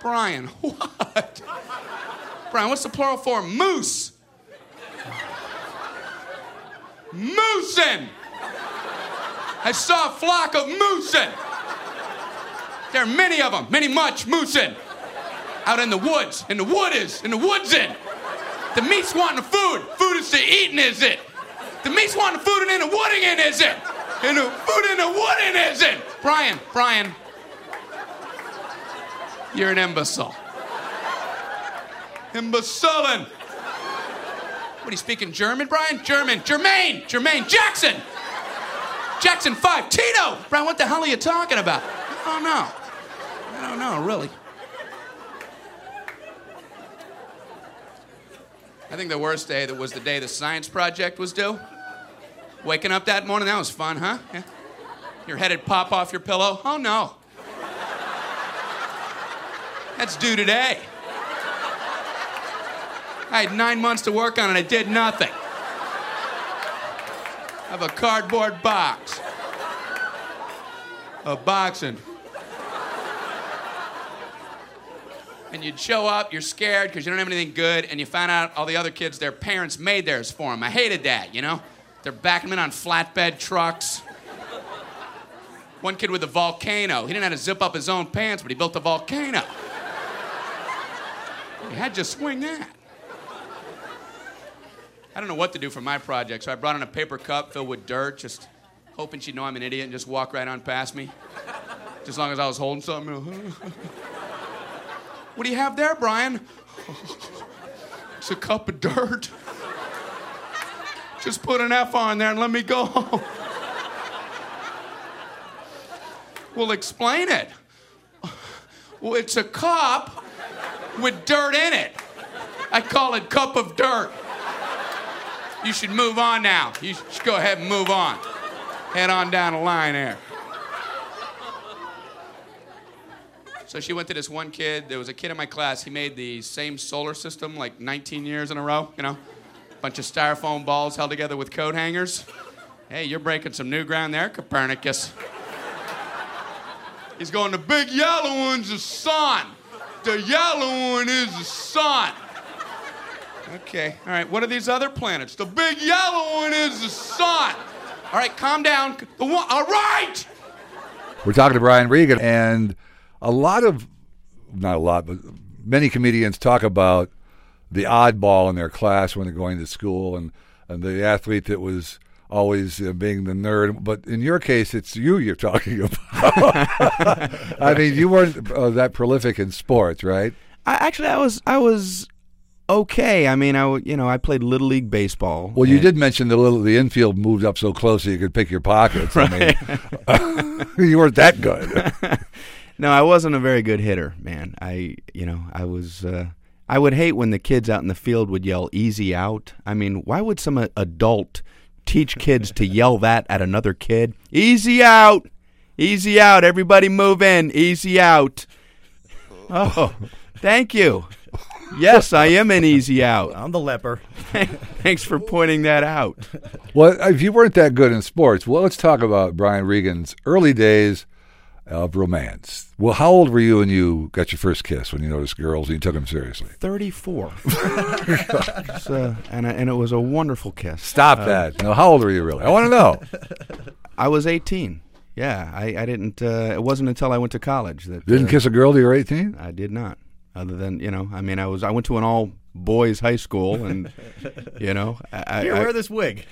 Brian, what? Brian, what's the plural for moose? Moosin'. I saw a flock of moosin'. There are many of them, many much moosin'. Out in the woods, in the wood is, in the woods in. The meat's wanting the food, food is the eating is it. The meat's wanting the food and in the wooding in is it. And the food in the wooding is it. Brian, Brian, you're an imbecile. Imbecilin'. What, are you speaking German, Brian? German, Jermaine, Jermaine, Jackson. Jackson five, Tito. Brian, what the hell are you talking about? I don't know. I don't know, really. I think the worst day that was the day the science project was due. Waking up that morning, that was fun, huh? Yeah. Your head would pop off your pillow. Oh, no. That's due today. I had nine months to work on it. I did nothing. I have a cardboard box. Of boxing. And you'd show up, you're scared because you don't have anything good, and you find out all the other kids, their parents made theirs for them. I hated that, you know? They're backing them in on flatbed trucks. One kid with a volcano. He didn't have to zip up his own pants, but he built a volcano. You had to swing that. I don't know what to do for my project, so I brought in a paper cup filled with dirt, just hoping she'd know I'm an idiot and just walk right on past me. Just as long as I was holding something. What do you have there, Brian? It's a cup of dirt. Just put an F on there and let me go home. We'll explain it. It's a cup with dirt in it. I call it cup of dirt. You should move on now. You should go ahead and move on. Head on down the line there. So she went to this one kid. There was a kid in my class. He made the same solar system like nineteen years in a row, you know? Bunch of styrofoam balls held together with coat hangers. Hey, you're breaking some new ground there, Copernicus. He's going, the big yellow one's the sun. The yellow one is the sun. Okay, all right, what are these other planets? The big yellow one is the sun. All right, calm down. The one, all right! We're talking to Brian Regan, and a lot of, not a lot, but many comedians talk about the oddball in their class when they're going to school, and, and the athlete that was always uh, being the nerd. But in your case, it's you you're talking about. I mean, you weren't uh, that prolific in sports, right? I, actually, I was... I was okay. I mean, I, you know, I played Little League Baseball. Well, you did mention the little the infield moved up so close so you could pick your pockets. Right. I mean, you weren't that good. No, I wasn't a very good hitter, man. I, you know, I was, uh, I would hate when the kids out in the field would yell, easy out. I mean, why would some uh, adult teach kids to yell that at another kid? Easy out. Easy out. Everybody move in. Easy out. Oh, thank you. Yes, I am an easy out. I'm the leper. Thanks for pointing that out. Well, if you weren't that good in sports, well, let's talk about Brian Regan's early days of romance. Well, how old were you when you got your first kiss, when you noticed girls and you took them seriously? thirty-four. so, and, I, and it was a wonderful kiss. Stop um, that. No, how old were you really? I want to know. I was eighteen. Yeah, I, I didn't, uh, it wasn't until I went to college that. Didn't uh, kiss a girl till you were eighteen? I did not. Other than, you know, I mean, I was I went to an all boys high school, and you know, I, here I, wear I, this wig.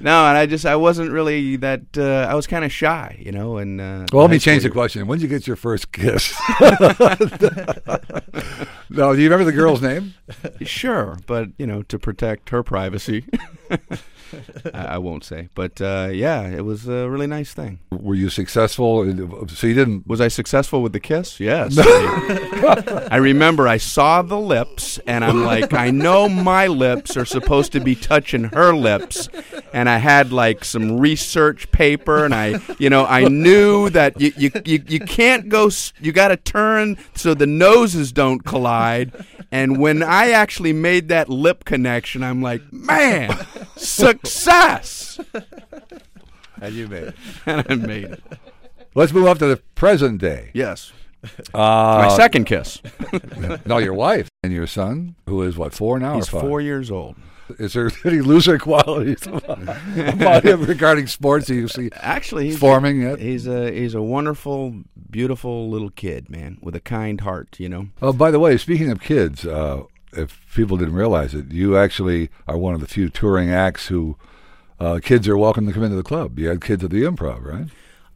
No, and I just I wasn't really that. Uh, I was kind of shy, you know. And uh, well, let me change the question. When did you get your first kiss? No, do you remember the girl's name? Sure, but you know, to protect her privacy, I, I won't say. But uh, yeah, it was a really nice thing. Were you successful? So you didn't. Was I successful with the kiss? Yes. I, I remember I saw the lips, and I'm like, I know my lips are supposed to be touching her lips, and I had like some research paper, and I, you know, I knew that you you you, you can't go. You got to turn so the noses don't collide. And when I actually made that lip connection, I'm like, man, success. And you made it. And I made it. Let's move up to the present day. Yes. Uh, My second kiss. No, your wife and your son, who is, what, four now? He's or five? four years old. Is there any loser qualities about, about him regarding sports? You see, actually, he's forming a, it. He's a he's a wonderful, beautiful little kid, man, with a kind heart. You know. Oh, by the way, speaking of kids, uh, if people didn't realize it, you actually are one of the few touring acts who uh, kids are welcome to come into the club. You had kids at the Improv, right?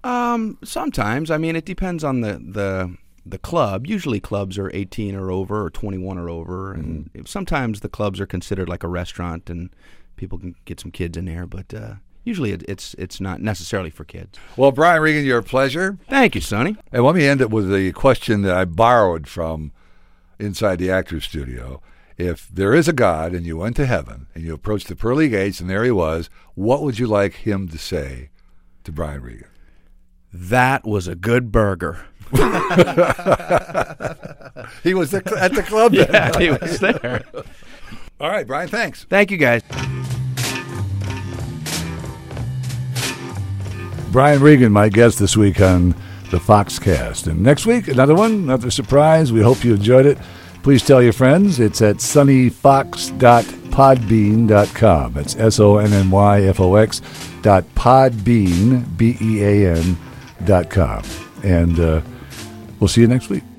Um, sometimes. I mean, it depends on the the. The club, usually clubs are eighteen or over or twenty-one or over, and mm-hmm. sometimes the clubs are considered like a restaurant and people can get some kids in there, but uh, usually it, it's it's not necessarily for kids. Well, Brian Regan, you're a pleasure. Thank you, Sonny. And let me end it with a question that I borrowed from Inside the Actors Studio. If there is a God and you went to heaven and you approached the pearly gates and there he was, what would you like him to say to Brian Regan? That was a good burger. He was the, at the club then. Yeah, he was there. All right, Brian, thanks. Thank you, guys. Brian Regan, my guest this week on the FoxCast. And next week, another one, another surprise. We hope you enjoyed it. Please tell your friends. It's at sonny fox dot podbean dot com. It's S O N N Y F O X dot podbean, B E A N dot com. And uh, we'll see you next week.